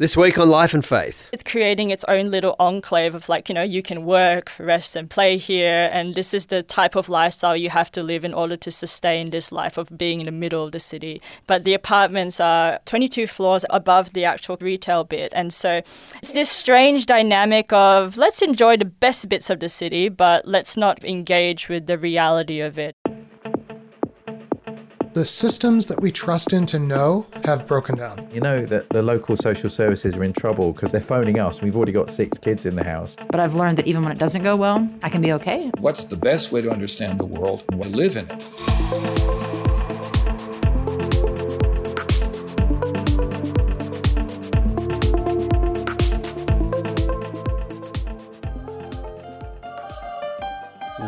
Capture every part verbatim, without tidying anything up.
This week on Life and Faith. It's creating its own little enclave of like, you know, you can work, rest and play here. And this is the type of lifestyle you have to live in order to sustain this life of being in the middle of the city. But the apartments are twenty-two floors above the actual retail bit. And so it's this strange dynamic of let's enjoy the best bits of the city, but let's not engage with the reality of it. The systems that we trust in to know have broken down. You know that the local social services are in trouble because they're phoning us. We've already got six kids in the house. But I've learned that even when it doesn't go well, I can be okay. What's the best way to understand the world and to live in it?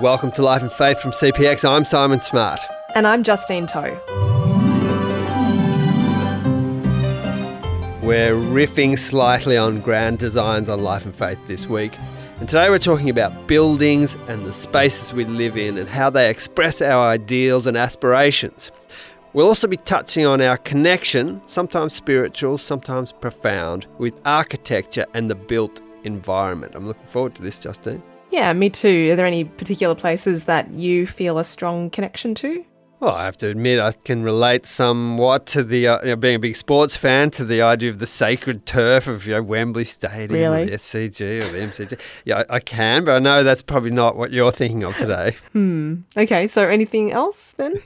Welcome to Life and Faith from C P X. I'm Simon Smart. And I'm Justine Toye. We're riffing slightly on Grand Designs on Life and Faith this week. And today we're talking about buildings and the spaces we live in and how they express our ideals and aspirations. We'll also be touching on our connection, sometimes spiritual, sometimes profound, with architecture and the built environment. I'm looking forward to this, Justine. Yeah, me too. Are there any particular places that you feel a strong connection to? Well, I have to admit, I can relate somewhat to the, uh, you know, being a big sports fan, to the idea of the sacred turf of, you know, Wembley Stadium, really? Or the S C G or the M C G. Yeah, I, I can, but I know that's probably not what you're thinking of today. Hmm. Okay, so anything else then?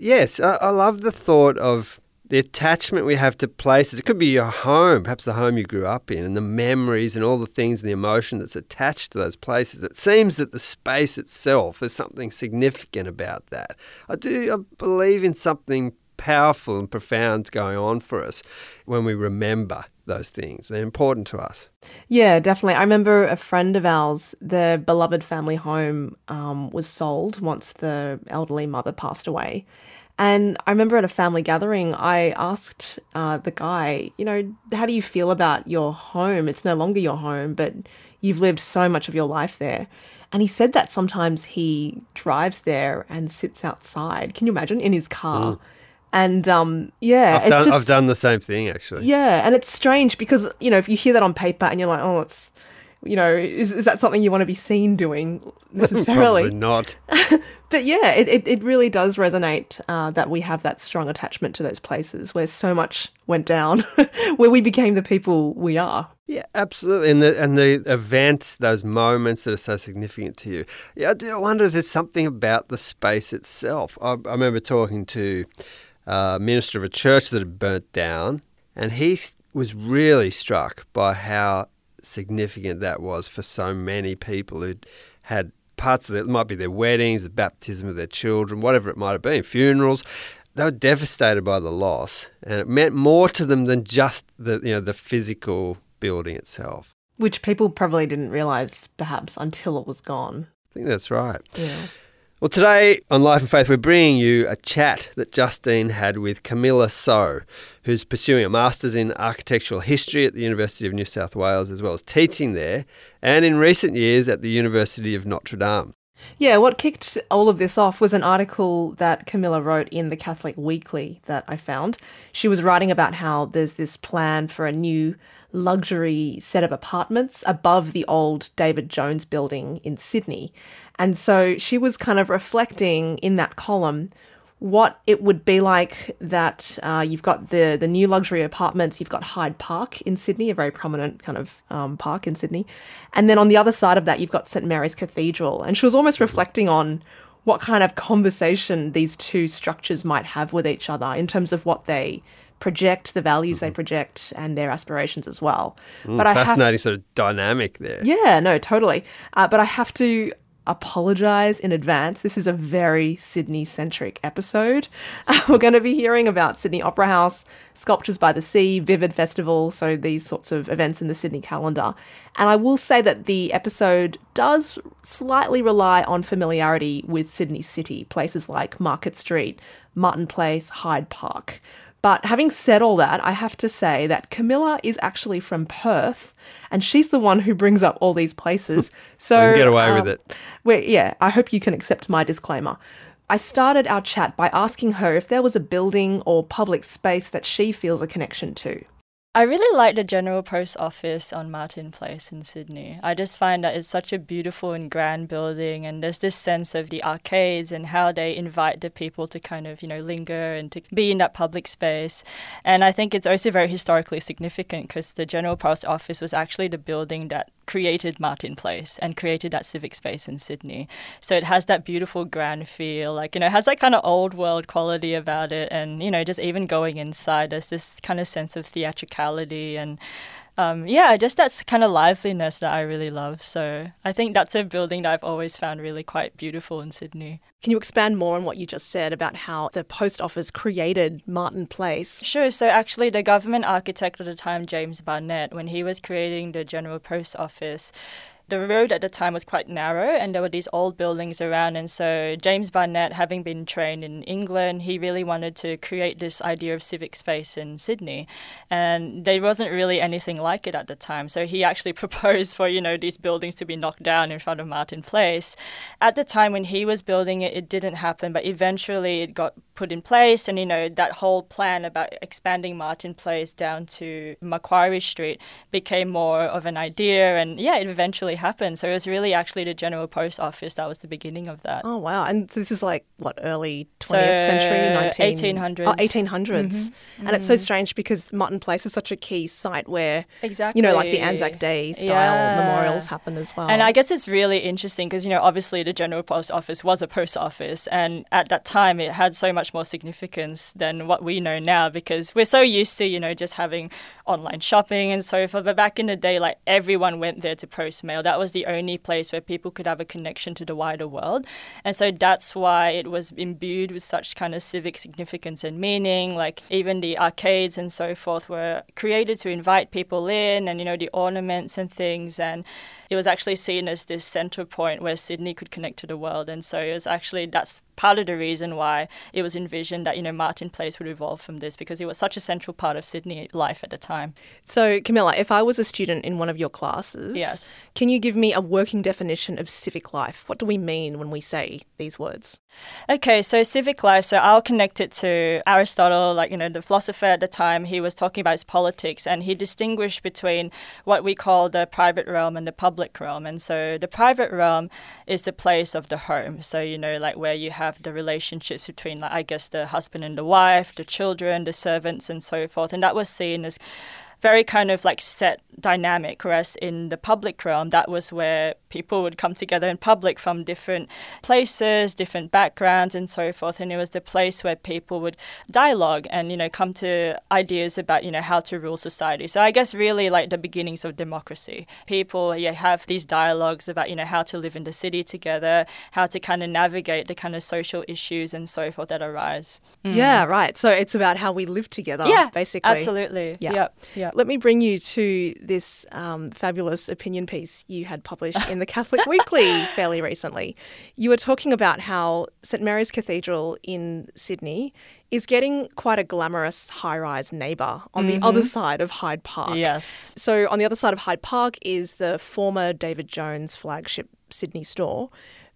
Yes, I, I love the thought of the attachment we have to places. It could be your home, perhaps the home you grew up in, and the memories and all the things and the emotion that's attached to those places. It seems that the space itself, there's something significant about that. I do I believe in something powerful and profound going on for us when we remember those things. They're important to us. Yeah, definitely. I remember a friend of ours, their beloved family home um, was sold once the elderly mother passed away. And I remember at a family gathering, I asked uh, the guy, you know, how do you feel about your home? It's no longer your home, but you've lived so much of your life there. And he said that sometimes he drives there and sits outside. Can you imagine? In his car. Mm. And um, yeah. I've, it's done, just, I've done the same thing, actually. Yeah. And it's strange because, you know, if you hear that on paper and you're like, oh, it's, you know, is, is that something you want to be seen doing necessarily? Probably not. But yeah, it, it, it really does resonate uh, that we have that strong attachment to those places where so much went down, where we became the people we are. Yeah, absolutely. And the, and the events, those moments that are so significant to you. Yeah, I do wonder if there's something about the space itself. I, I remember talking to a minister of a church that had burnt down, and he was really struck by how significant that was for so many people who had parts of their, it might be their weddings, the baptism of their children, whatever it might have been, funerals. They were devastated by the loss, and it meant more to them than just the, you know, the physical building itself. Which people probably didn't realise perhaps until it was gone. I think that's right. Yeah. Well, today on Life and Faith, we're bringing you a chat that Justine had with Camilla So, who's pursuing a Master's in Architectural History at the University of New South Wales, as well as teaching there, and in recent years at the University of Notre Dame. Yeah, what kicked all of this off was an article that Camilla wrote in the Catholic Weekly that I found. She was writing about how there's this plan for a new luxury set of apartments above the old David Jones building in Sydney. And so she was kind of reflecting in that column what it would be like that uh, you've got the, the new luxury apartments, you've got Hyde Park in Sydney, a very prominent kind of um, park in Sydney. And then on the other side of that, you've got St Mary's Cathedral. And she was almost reflecting on what kind of conversation these two structures might have with each other in terms of what they project, the values mm-hmm. they project, and their aspirations as well. Mm, but I fascinating have, sort of dynamic there. Yeah, no, totally. Uh, but I have to apologise in advance. This is a very Sydney-centric episode. Uh, we're going to be hearing about Sydney Opera House, Sculptures by the Sea, Vivid Festival, so these sorts of events in the Sydney calendar. And I will say that the episode does slightly rely on familiarity with Sydney City, places like Market Street, Martin Place, Hyde Park. But having said all that, I have to say that Camilla is actually from Perth, and she's the one who brings up all these places. So you can get away um, with it. Wait, yeah, I hope you can accept my disclaimer. I started our chat by asking her if there was a building or public space that she feels a connection to. I really like the General Post Office on Martin Place in Sydney. I just find that it's such a beautiful and grand building, and there's this sense of the arcades and how they invite the people to kind of, you know, linger and to be in that public space. And I think it's also very historically significant because the General Post Office was actually the building that created Martin Place and created that civic space in Sydney. So it has that beautiful grand feel, like, you know, it has that kind of old world quality about it. And, you know, just even going inside, there's this kind of sense of theatricality and um, yeah, just that kind of liveliness that I really love. So I think that's a building that I've always found really quite beautiful in Sydney. Can you expand more on what you just said about how the post office created Martin Place? Sure. So actually the government architect at the time, James Barnett, when he was creating the General Post Office, the road at the time was quite narrow and there were these old buildings around, and so James Barnett, having been trained in England, he really wanted to create this idea of civic space in Sydney, and there wasn't really anything like it at the time. So he actually proposed for, you know, these buildings to be knocked down in front of Martin Place. At the time when he was building it, it didn't happen, but eventually it got put in place, and, you know, that whole plan about expanding Martin Place down to Macquarie Street became more of an idea, and yeah, it eventually happened. So it was really actually the General Post Office that was the beginning of that. Oh, wow. And so this is like, what, early twentieth so century? nineteen... eighteen hundreds. Oh, eighteen hundreds. Mm-hmm. And it's so strange because Martin Place is such a key site where, exactly, you know, like the Anzac Day style yeah. memorials happen as well. And I guess it's really interesting because, you know, obviously the General Post Office was a post office, and at that time it had so much more significance than what we know now because we're so used to, you know, just having online shopping and so forth. But back in the day, like, everyone went there to post mail. That was the only place where people could have a connection to the wider world. And so that's why it was imbued with such kind of civic significance and meaning. Like, even the arcades and so forth were created to invite people in, and, you know, the ornaments and things. And it was actually seen as this centre point where Sydney could connect to the world. And so it was actually, that's part of the reason why it was envisioned that, you know, Martin Place would evolve from this, because it was such a central part of Sydney life at the time. So, Camilla, if I was a student in one of your classes, yes, can you give me a working definition of civic life? What do we mean when we say these words? Okay, so civic life, so I'll connect it to Aristotle, like, you know, the philosopher at the time. He was talking about his politics, and he distinguished between what we call the private realm and the public realm. And so the private realm is the place of the home. So, you know, like where you have the relationships between, like, I guess, the husband and the wife, the children, the servants and so forth. And that was seen as very kind of like set dynamic, whereas in the public realm, that was where people would come together in public from different places, different backgrounds and so forth. And it was the place where people would dialogue and, you know, come to ideas about, you know, how to rule society. So I guess really like the beginnings of democracy. People yeah, have these dialogues about, you know, how to live in the city together, how to kind of navigate the kind of social issues and so forth that arise. Mm. Yeah, right. So it's about how we live together, yeah, basically. Absolutely. Yeah, yep. Yep. Let me bring you to this um, fabulous opinion piece you had published in the Catholic Weekly fairly recently. You were talking about how St Mary's Cathedral in Sydney is getting quite a glamorous high-rise neighbour on mm-hmm. the other side of Hyde Park. Yes. So on the other side of Hyde Park is the former David Jones flagship Sydney store,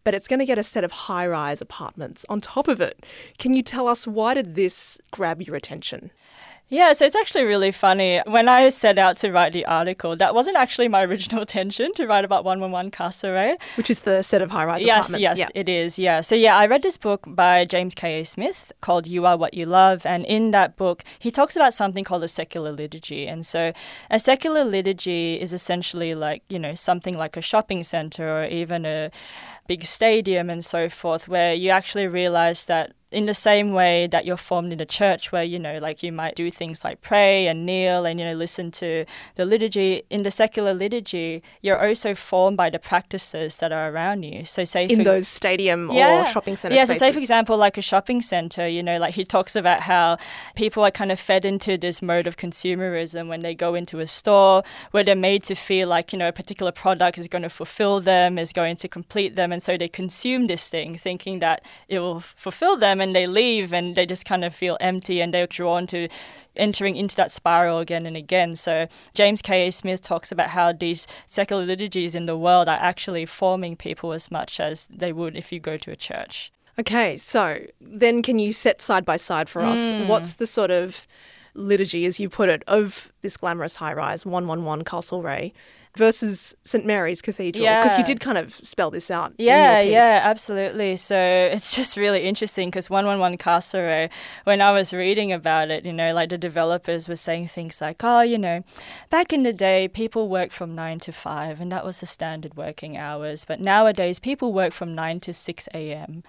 but it's going to get a set of high-rise apartments on top of it. Can you tell us, why did this grab your attention? Yeah, so it's actually really funny. When I set out to write the article, that wasn't actually my original intention to write about one one one Castlereagh. Which is the set of high-rise yes, apartments. Yes, yes, yeah. It is, yeah. So yeah, I read this book by James K A Smith called You Are What You Love, and in that book, he talks about something called a secular liturgy. And so a secular liturgy is essentially like, you know, something like a shopping centre or even a big stadium and so forth, where you actually realise that in the same way that you're formed in a church where, you know, like you might do things like pray and kneel and, you know, listen to the liturgy, in the secular liturgy, you're also formed by the practices that are around you. So say in for those ex- stadium yeah. or shopping centre yeah, spaces. Yeah, so say for example, like a shopping centre, you know, like he talks about how people are kind of fed into this mode of consumerism when they go into a store where they're made to feel like, you know, a particular product is going to fulfil them, is going to complete them. And so they consume this thing thinking that it will fulfil them. And they leave and they just kind of feel empty, and they're drawn to entering into that spiral again and again. So James K A Smith talks about how these secular liturgies in the world are actually forming people as much as they would if you go to a church. Okay, so then can you set side by side for us mm. what's the sort of liturgy, as you put it, of this glamorous high-rise, one one one Castlereagh, versus St Mary's Cathedral, because yeah. you did kind of spell this out yeah in your piece. Yeah, absolutely. So it's just really interesting because one one one Castlereagh, when I was reading about it, you know, like the developers were saying things like, oh, you know, back in the day people worked from nine to five and that was the standard working hours, but nowadays people work from nine to six a m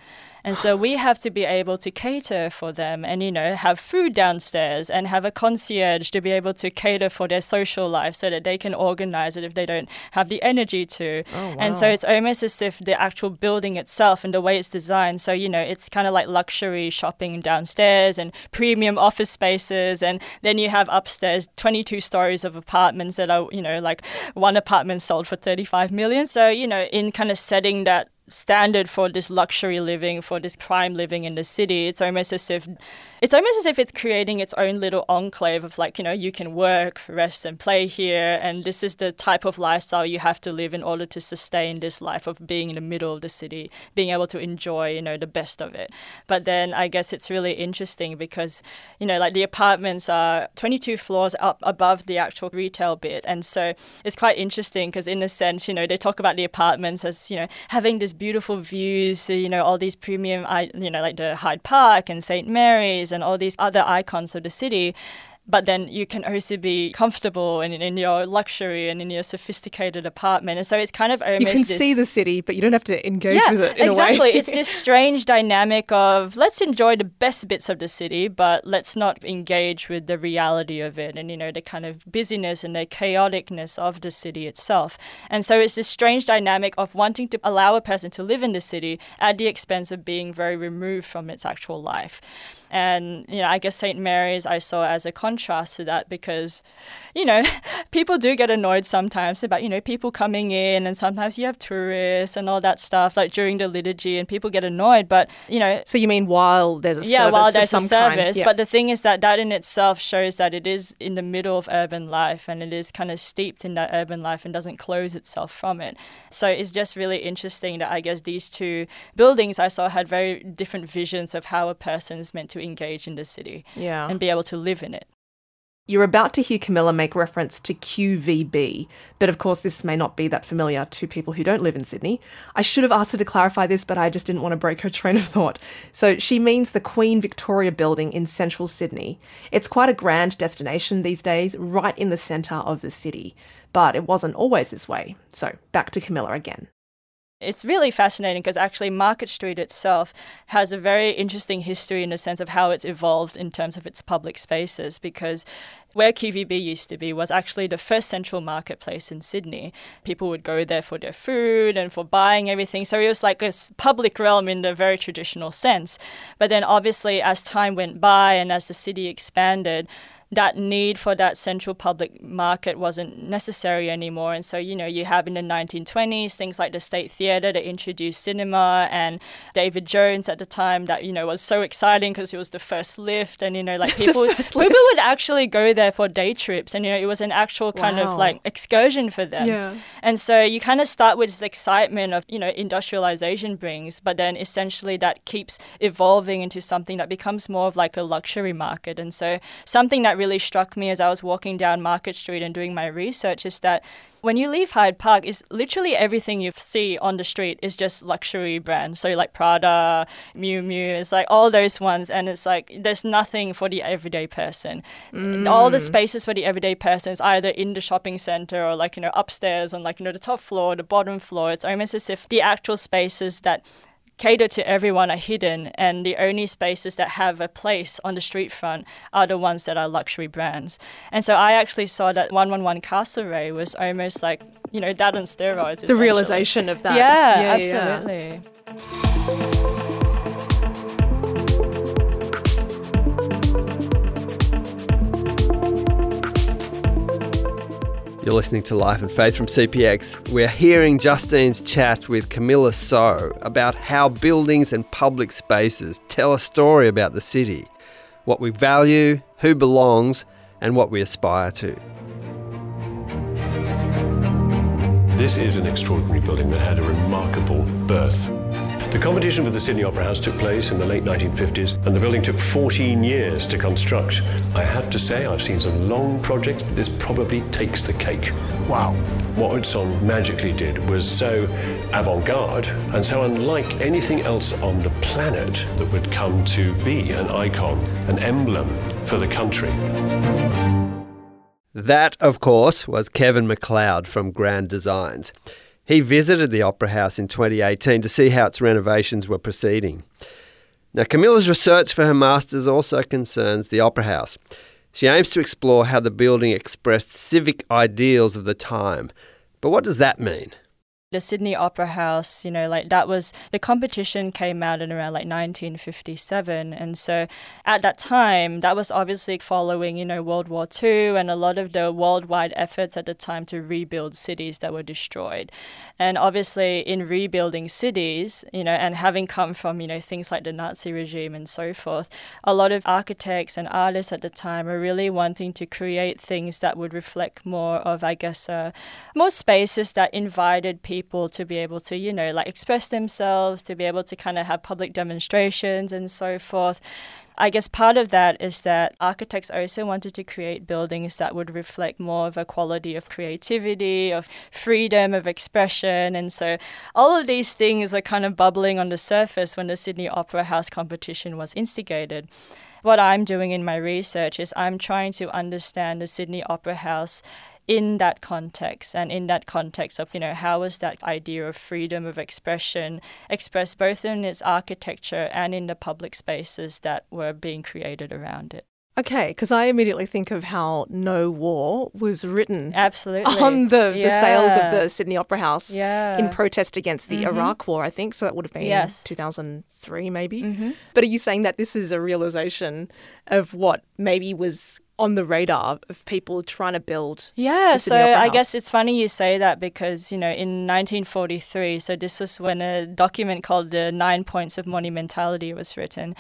and so we have to be able to cater for them and, you know, have food downstairs and have a concierge to be able to cater for their social life so that they can organise it if they don't have the energy to. Oh, wow. And so it's almost as if the actual building itself and the way it's designed, so, you know, it's kind of like luxury shopping downstairs and premium office spaces, and then you have upstairs twenty-two stories of apartments that are, you know, like one apartment sold for thirty-five million. So, you know, in kind of setting that standard for this luxury living, for this prime living in the city, it's almost as if it's almost as if it's creating its own little enclave of, like, you know, you can work, rest and play here, and this is the type of lifestyle you have to live in order to sustain this life of being in the middle of the city, being able to enjoy, you know, the best of it. But then I guess it's really interesting because, you know, like the apartments are twenty-two floors up above the actual retail bit, and so it's quite interesting because in a sense, you know, they talk about the apartments as, you know, having this beautiful views, so, you know, all these premium, you know, like the Hyde Park and St Mary's and all these other icons of the city. But then you can also be comfortable and in, in your luxury and in your sophisticated apartment. And so it's kind of almost, you can this, see the city, but you don't have to engage yeah, with it in exactly. a way. It's this strange dynamic of let's enjoy the best bits of the city, but let's not engage with the reality of it and, you know, the kind of busyness and the chaoticness of the city itself. And so it's this strange dynamic of wanting to allow a person to live in the city at the expense of being very removed from its actual life. And, you know, I guess Saint Mary's I saw as a contrast to that because, you know, people do get annoyed sometimes about, you know, people coming in, and sometimes you have tourists and all that stuff, like during the liturgy, and people get annoyed. But, you know. So you mean while there's a yeah, service? Yeah, while there's of some a service. Yeah. But the thing is that that in itself shows that it is in the middle of urban life and it is kind of steeped in that urban life and doesn't close itself from it. So it's just really interesting that I guess these two buildings I saw had very different visions of how a person's meant to engage in the city yeah. and be able to live in it. You're about to hear Camilla make reference to Q V B, but of course this may not be that familiar to people who don't live in Sydney. I should have asked her to clarify this, but I just didn't want to break her train of thought. So she means the Queen Victoria Building in central Sydney. It's quite a grand destination these days, right in the centre of the city. But it wasn't always this way. So back to Camilla again. It's really fascinating because actually Market Street itself has a very interesting history in the sense of how it's evolved in terms of its public spaces, because where Q V B used to be was actually the first central marketplace in Sydney. People would go there for their food and for buying everything. So it was like this public realm in the very traditional sense. But then obviously as time went by and as the city expanded, that need for that central public market wasn't necessary anymore. And so, you know, you have in the nineteen twenties, things like the State Theatre that introduced cinema, and David Jones at the time that, you know, was so exciting because it was the first lift. And, you know, like people people would actually go there for day trips, and, you know, it was an actual kind wow. of like excursion for them. Yeah. And so you kind of start with this excitement of, you know, industrialization brings, but then essentially that keeps evolving into something that becomes more of like a luxury market. And so something that really struck me as I was walking down Market Street and doing my research is that when you leave Hyde Park, is literally everything you see on the street is just luxury brands. So like Prada, Miu Miu, it's like all those ones. And it's like there's nothing for the everyday person. Mm. All the spaces for the everyday person is either in the shopping centre or like, you know, upstairs on like, you know, the top floor, the bottom floor. It's almost as if the actual spaces that cater to everyone are hidden, and the only spaces that have a place on the street front are the ones that are luxury brands. And so I actually saw that one one one Castlereagh was almost like, you know, that on steroids. The realisation of that. Yeah, yeah, absolutely. Yeah. You're listening to Life and Faith from C P X. We're hearing Justine's chat with Camilla So about how buildings and public spaces tell a story about the city, what we value, who belongs, and what we aspire to. This is an extraordinary building that had a remarkable birth. The competition for the Sydney Opera House took place in the late nineteen fifties, and the building took fourteen years to construct. I have to say, I've seen some long projects, but this probably takes the cake. Wow. What Utzon magically did was so avant-garde and so unlike anything else on the planet that would come to be an icon, an emblem for the country. That, of course, was Kevin MacLeod from Grand Designs. He visited the Opera House in twenty eighteen to see how its renovations were proceeding. Now, Camilla's research for her master's also concerns the Opera House. She aims to explore how the building expressed civic ideals of the time. But what does that mean? The Sydney Opera House, you know, like that was, the competition came out in around like nineteen fifty-seven. And so at that time, that was obviously following, you know, World War Two and a lot of the worldwide efforts at the time to rebuild cities that were destroyed. And obviously in rebuilding cities, you know, and having come from, you know, things like the Nazi regime and so forth, a lot of architects and artists at the time were really wanting to create things that would reflect more of, I guess, uh, more spaces that invited people people to be able to, you know, like express themselves, to be able to kind of have public demonstrations and so forth. I guess part of that is that architects also wanted to create buildings that would reflect more of a quality of creativity, of freedom, of expression. And so all of these things were kind of bubbling on the surface when the Sydney Opera House competition was instigated. What I'm doing in my research is I'm trying to understand the Sydney Opera House in that context, and in that context of, you know, how was that idea of freedom of expression expressed both in its architecture and in the public spaces that were being created around it. Okay, because I immediately think of how No War was written absolutely on the, yeah. the sales of the Sydney Opera House yeah. in protest against the mm-hmm. Iraq War, I think. So that would have been yes. two thousand three maybe. Mm-hmm. But are you saying that this is a realisation of what maybe was on the radar of people trying to build? Yeah, so I guess it's funny you say that because, you know, in nineteen forty-three, so this was when a document called the Nine Points of Monumentality was written.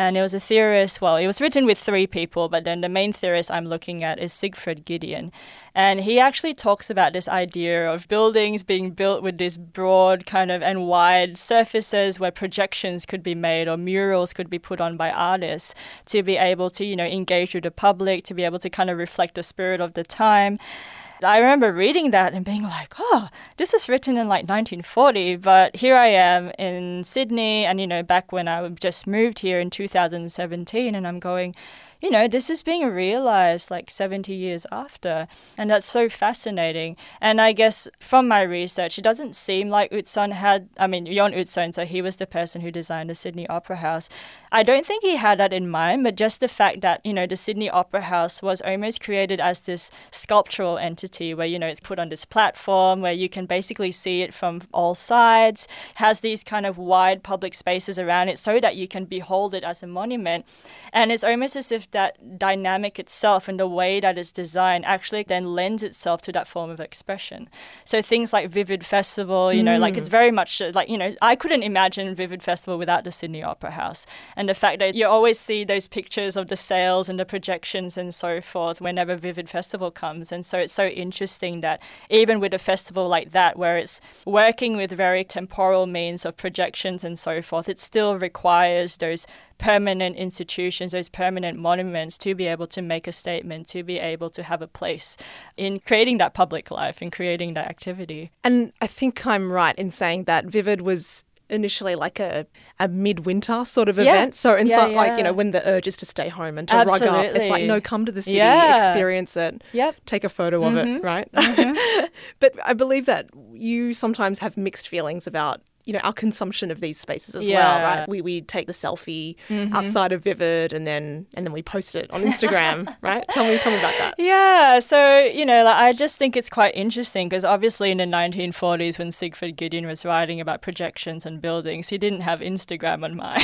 And it was a theorist, well, it was written with three people, but then the main theorist I'm looking at is Siegfried Giedion. And he actually talks about this idea of buildings being built with this broad kind of and wide surfaces where projections could be made or murals could be put on by artists to be able to, you know, engage with the public, to be able to kind of reflect the spirit of the time. I remember reading that and being like, oh, this is written in like nineteen forty, but here I am in Sydney and, you know, back when I just moved here in two thousand seventeen, and I'm going, you know, this is being realized like seventy years after. And that's so fascinating. And I guess from my research, it doesn't seem like Utzon had, I mean, Jørn Utzon, so he was the person who designed the Sydney Opera House. I don't think he had that in mind, but just the fact that, you know, the Sydney Opera House was almost created as this sculptural entity where, you know, it's put on this platform where you can basically see it from all sides, has these kind of wide public spaces around it so that you can behold it as a monument. And it's almost as if that dynamic itself and the way that it's designed actually then lends itself to that form of expression. So things like Vivid Festival, you know, mm. like it's very much like, you know, I couldn't imagine Vivid Festival without the Sydney Opera House. And the fact that you always see those pictures of the sails and the projections and so forth whenever Vivid Festival comes. And so it's so interesting that even with a festival like that, where it's working with very temporal means of projections and so forth, it still requires those permanent institutions, those permanent monuments to be able to make a statement, to be able to have a place in creating that public life, in creating that activity. And I think I'm right in saying that Vivid was initially like a, a midwinter sort of yeah. event. So it's yeah, yeah. like, you know, when the urge is to stay home and to Absolutely. Rug up, it's like, no, come to the city, yeah. experience it, yep. take a photo mm-hmm. of it, right? Mm-hmm. But I believe that you sometimes have mixed feelings about, you know, our consumption of these spaces as yeah. well, right? We we take the selfie mm-hmm. outside of Vivid and then and then we post it on Instagram, right? Tell me, tell me about that. Yeah, so, you know, like, I just think it's quite interesting because obviously in the nineteen forties when Siegfried Giedion was writing about projections and buildings, he didn't have Instagram on mind.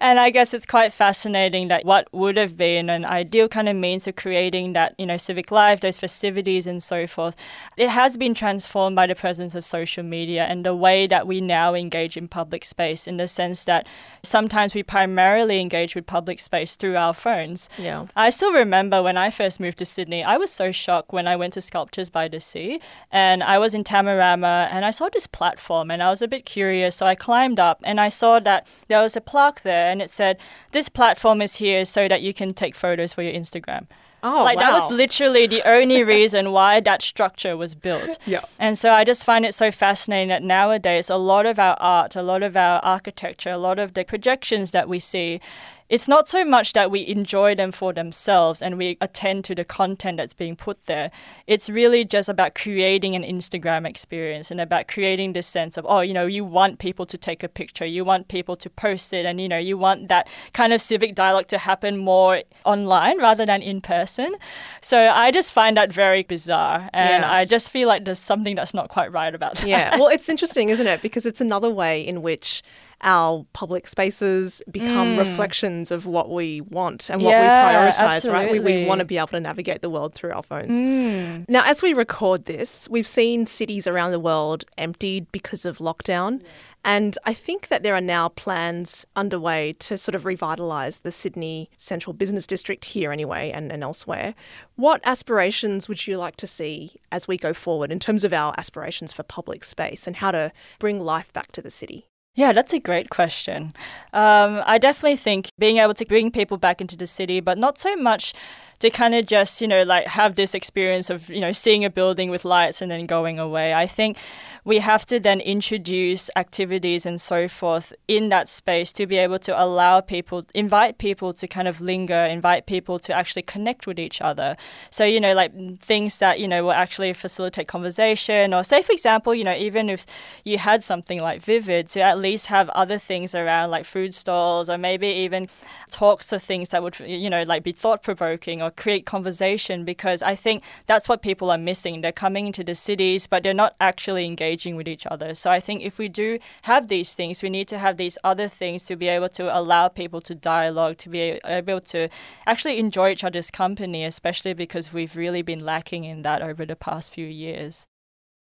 And I guess it's quite fascinating that what would have been an ideal kind of means of creating that, you know, civic life, those festivities and so forth, it has been transformed by the presence of social media and the way that we now engage in public space, in the sense that sometimes we primarily engage with public space through our phones. Yeah. I still remember when I first moved to Sydney, I was so shocked when I went to Sculptures by the Sea, and I was in Tamarama and I saw this platform and I was a bit curious, so I climbed up and I saw that there was a plaque there and it said, "This platform is here so that you can take photos for your Instagram." Oh, like, wow. That was literally the only reason why that structure was built. Yeah. And so I just find it so fascinating that nowadays a lot of our art, a lot of our architecture, a lot of the projections that we see, it's not so much that we enjoy them for themselves and we attend to the content that's being put there. It's really just about creating an Instagram experience and about creating this sense of, oh, you know, you want people to take a picture, you want people to post it, and, you know, you want that kind of civic dialogue to happen more online rather than in person. So I just find that very bizarre, and yeah. I just feel like there's something that's not quite right about that. Yeah, well, it's interesting, isn't it? Because it's another way in which our public spaces become mm. reflections of what we want and what yeah, we prioritise, right? We, we want to be able to navigate the world through our phones. Mm. Now, as we record this, we've seen cities around the world emptied because of lockdown. Yeah. And I think that there are now plans underway to sort of revitalise the Sydney Central Business District here anyway and, and elsewhere. What aspirations would you like to see as we go forward in terms of our aspirations for public space and how to bring life back to the city? Yeah, that's a great question. Um, I definitely think being able to bring people back into the city, but not so much to kind of just, you know, like have this experience of, you know, seeing a building with lights and then going away. I think we have to then introduce activities and so forth in that space to be able to allow people, invite people to kind of linger, invite people to actually connect with each other. So, you know, like things that, you know, will actually facilitate conversation, or say, for example, you know, even if you had something like Vivid, to at least have other things around, like food stalls, or maybe even talks of things that would, you know, like be thought-provoking or create conversation, because I think that's what people are missing. They're coming into the cities, but they're not actually engaging with each other. So I think if we do have these things, we need to have these other things to be able to allow people to dialogue, to be able to actually enjoy each other's company, especially because we've really been lacking in that over the past few years.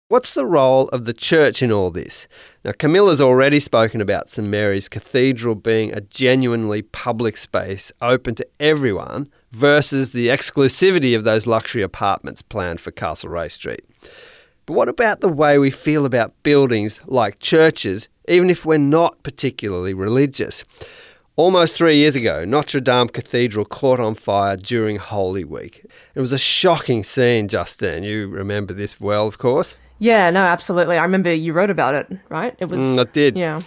What's the role of the church in all this? Now, Camilla's already spoken about St Mary's Cathedral being a genuinely public space open to everyone, versus the exclusivity of those luxury apartments planned for Castlereagh Street. But what about the way we feel about buildings like churches, even if we're not particularly religious? Almost three years ago, Notre Dame Cathedral caught on fire during Holy Week. It was a shocking scene, Justine. You remember this well, of course. Yeah, no, absolutely. I remember you wrote about it, right? It was. Mm, I did. Yeah.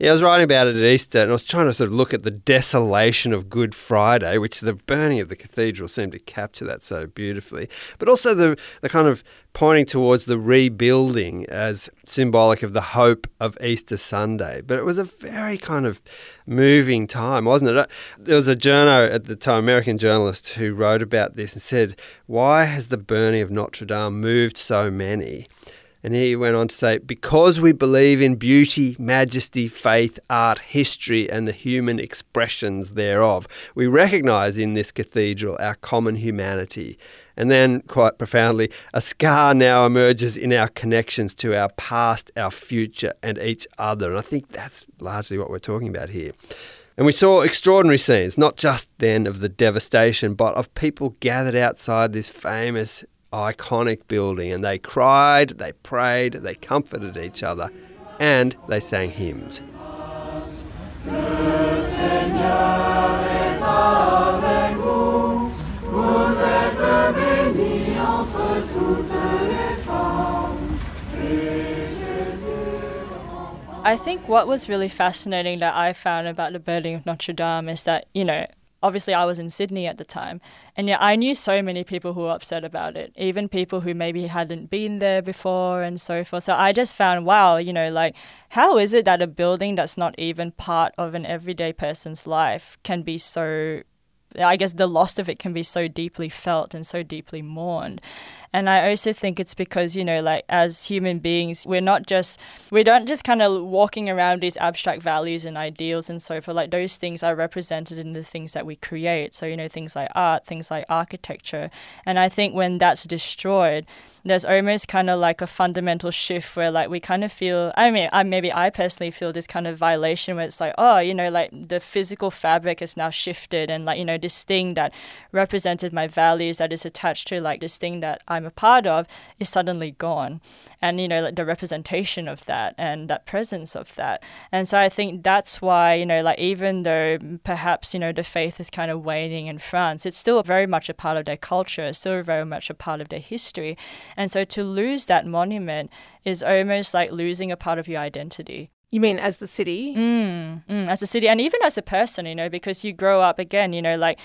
Yeah, I was writing about it at Easter, and I was trying to sort of look at the desolation of Good Friday, which the burning of the cathedral seemed to capture that so beautifully, but also the, the kind of pointing towards the rebuilding as symbolic of the hope of Easter Sunday. But it was a very kind of moving time, wasn't it? There was a journo at the time, American journalist, who wrote about this and said, "Why has the burning of Notre Dame moved so many?" And he went on to say, "Because we believe in beauty, majesty, faith, art, history, and the human expressions thereof. We recognise in this cathedral our common humanity." And then, quite profoundly, "A scar now emerges in our connections to our past, our future, and each other." And I think that's largely what we're talking about here. And we saw extraordinary scenes, not just then of the devastation, but of people gathered outside this famous iconic building, and they cried, they prayed, they comforted each other, and they sang hymns. I think what was really fascinating that I found about the building of Notre Dame is that, you know, obviously, I was in Sydney at the time, and yet I knew so many people who were upset about it, even people who maybe hadn't been there before and so forth. So I just found, wow, you know, like, how is it that a building that's not even part of an everyday person's life can be so, I guess the loss of it can be so deeply felt and so deeply mourned? And I also think it's because, you know, like as human beings, we're not just, we don't just kind of walking around these abstract values and ideals and so forth. Like those things are represented in the things that we create. So, you know, things like art, things like architecture. And I think when that's destroyed, there's almost kind of like a fundamental shift where like we kind of feel, I mean, I, maybe I personally feel this kind of violation where it's like, oh, you know, like the physical fabric is now shifted. And like, you know, this thing that represented my values that is attached to like this thing that I'm a part of is suddenly gone. And, you know, like the representation of that and that presence of that. And so I think that's why, you know, like even though perhaps, you know, the faith is kind of waning in France, it's still very much a part of their culture, it's still very much a part of their history. And so to lose that monument is almost like losing a part of your identity. You mean as the city? Mm, mm, as a city and even as a person, you know, because you grow up again, you know, like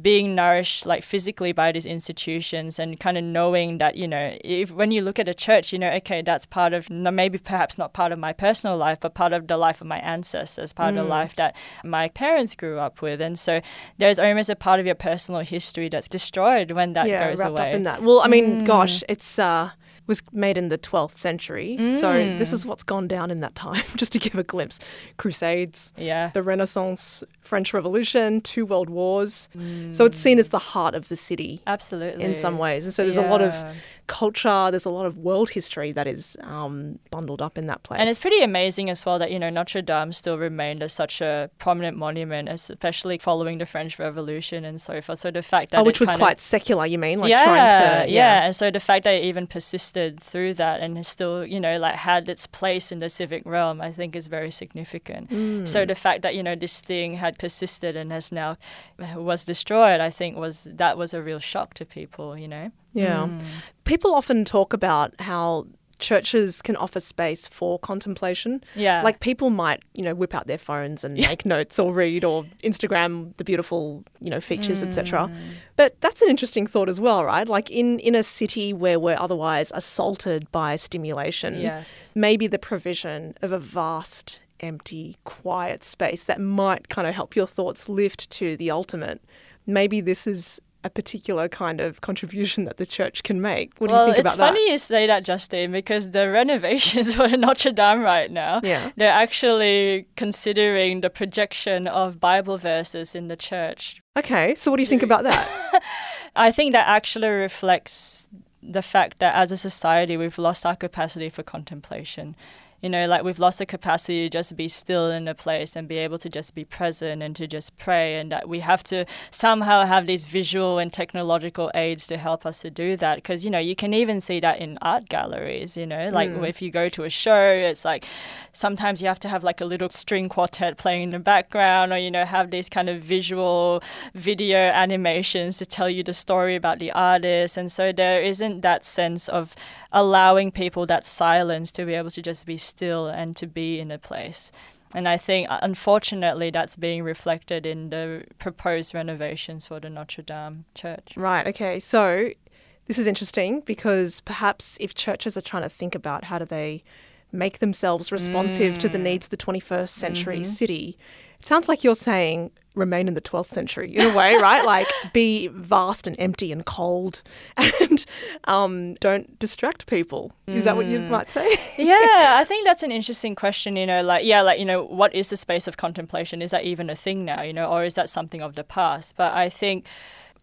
being nourished like physically by these institutions and kind of knowing that, you know, if when you look at a church, you know, okay, that's part of maybe perhaps not part of my personal life, but part of the life of my ancestors, part mm. of the life that my parents grew up with. And so there's almost a part of your personal history that's destroyed when that yeah, goes wrapped away. Yeah, wrapped up in that. Well, I mean, mm. gosh, it's... Uh, was made in the twelfth century. Mm. So this is what's gone down in that time, just to give a glimpse. Crusades, yeah. the Renaissance, French Revolution, two world wars. Mm. So it's seen as the heart of the city. Absolutely. In some ways. And so there's yeah. a lot of culture, there's a lot of world history that is um, bundled up in that place. And it's pretty amazing as well that, you know, Notre Dame still remained as such a prominent monument, especially following the French Revolution and so forth. So the fact that oh, which was quite of, secular, you mean? Like yeah, trying to, yeah. yeah. And so the fact that it even persisted through that and has still, you know, like had its place in the civic realm, I think is very significant. Mm. So the fact that, you know, this thing had persisted and has now was destroyed, I think was that was a real shock to people, you know? Yeah. Mm. People often talk about how churches can offer space for contemplation. Yeah. Like people might, you know, whip out their phones and make notes or read or Instagram the beautiful, you know, features, mm. et cetera. But that's an interesting thought as well, right? Like in, in a city where we're otherwise assaulted by stimulation, yes. maybe the provision of a vast, empty, quiet space that might kind of help your thoughts lift to the ultimate. Maybe this is a particular kind of contribution that the church can make. What do well, you think about that? Well, it's funny you say that, Justine, because the renovations for Notre Dame right now, yeah. they're actually considering the projection of Bible verses in the church. Okay, so what do you think about that? I think that actually reflects the fact that as a society, we've lost our capacity for contemplation. You know, like we've lost the capacity to just be still in a place and be able to just be present and to just pray, and that we have to somehow have these visual and technological aids to help us to do that. Because, you know, you can even see that in art galleries, you know, like mm. if you go to a show, it's like sometimes you have to have like a little string quartet playing in the background, or, you know, have these kind of visual video animations to tell you the story about the artist. And so there isn't that sense of allowing people that silence to be able to just be still and to be in a place. And I think, unfortunately, that's being reflected in the proposed renovations for the Notre Dame Church. Right, okay. So this is interesting because perhaps if churches are trying to think about how do they make themselves responsive mm. to the needs of the twenty-first century mm-hmm. city, it sounds like you're saying remain in the twelfth century in a way, right? Like be vast and empty and cold and um, don't distract people. Is mm. that what you might say? Yeah, I think that's an interesting question, you know, like, yeah, like, you know, what is the space of contemplation? Is that even a thing now, you know, or is that something of the past? But I think...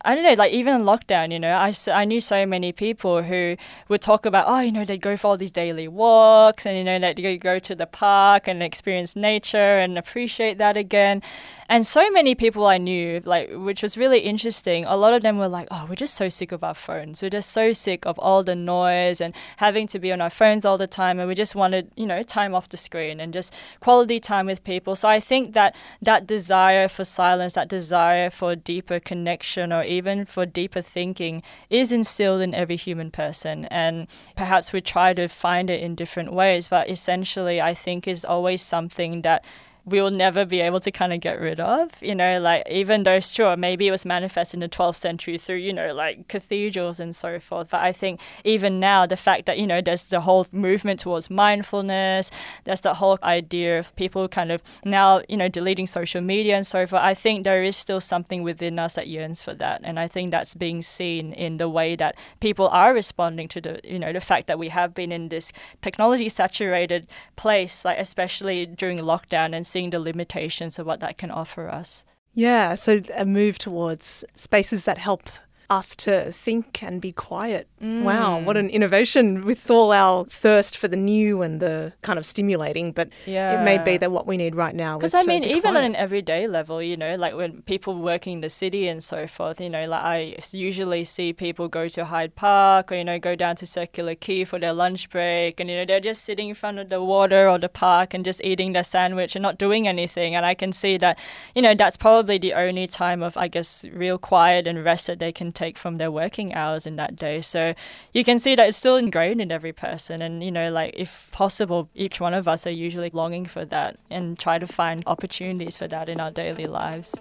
I don't know, like even in lockdown, you know, I, I knew so many people who would talk about, oh, you know, they'd go for all these daily walks and, you know, they'd go to the park and experience nature and appreciate that again. And so many people I knew, like, which was really interesting, a lot of them were like, oh, we're just so sick of our phones. We're just so sick of all the noise and having to be on our phones all the time. And we just wanted, you know, time off the screen and just quality time with people. So I think that that desire for silence, that desire for deeper connection or even for deeper thinking is instilled in every human person. And perhaps we try to find it in different ways, but essentially I think is always something that we will never be able to kind of get rid of, you know, like, even though, sure, maybe it was manifest in the twelfth century through, you know, like cathedrals and so forth. But I think even now, the fact that, you know, there's the whole movement towards mindfulness, there's the whole idea of people kind of now, you know, deleting social media and so forth, I think there is still something within us that yearns for that. And I think that's being seen in the way that people are responding to the, you know, the fact that we have been in this technology saturated place, like especially during lockdown, and seeing the limitations of what that can offer us. Yeah, so a move towards spaces that help us to think and be quiet. Mm. Wow, what an innovation with all our thirst for the new and the kind of stimulating, but yeah. It may be that what we need right now is to be quiet. Because I mean, even on an everyday level, you know, like when people work in the city and so forth, you know, like I usually see people go to Hyde Park or, you know, go down to Circular Quay for their lunch break and, you know, they're just sitting in front of the water or the park and just eating their sandwich and not doing anything. And I can see that, you know, that's probably the only time of, I guess, real quiet and rest that they can take take from their working hours in that day. So you can see that it's still ingrained in every person. And, you know, like if possible, each one of us are usually longing for that and try to find opportunities for that in our daily lives.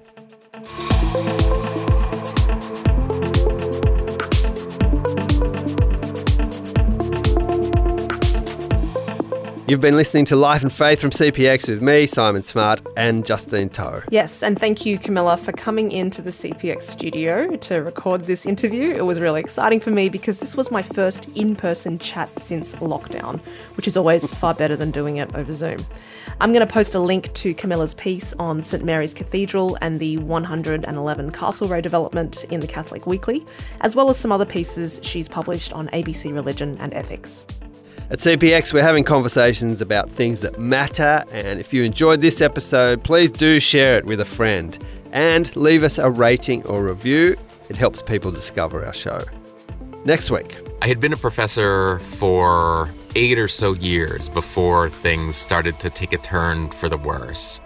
You've been listening to Life and Faith from C P X with me, Simon Smart, and Justine Toye. Yes, and thank you, Camilla, for coming into the C P X studio to record this interview. It was really exciting for me because this was my first in-person chat since lockdown, which is always far better than doing it over Zoom. I'm going to post a link to Camilla's piece on St Mary's Cathedral and the one eleven Castlereagh development in the Catholic Weekly, as well as some other pieces she's published on A B C Religion and Ethics. At C P X, we're having conversations about things that matter, and if you enjoyed this episode, please do share it with a friend and leave us a rating or review. It helps people discover our show. Next week. I had been a professor for eight or so years before things started to take a turn for the worse.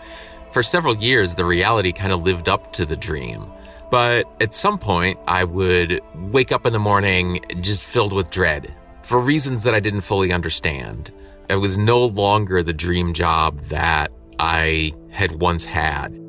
For several years, the reality kind of lived up to the dream. But at some point, I would wake up in the morning just filled with dread. For reasons that I didn't fully understand. It was no longer the dream job that I had once had.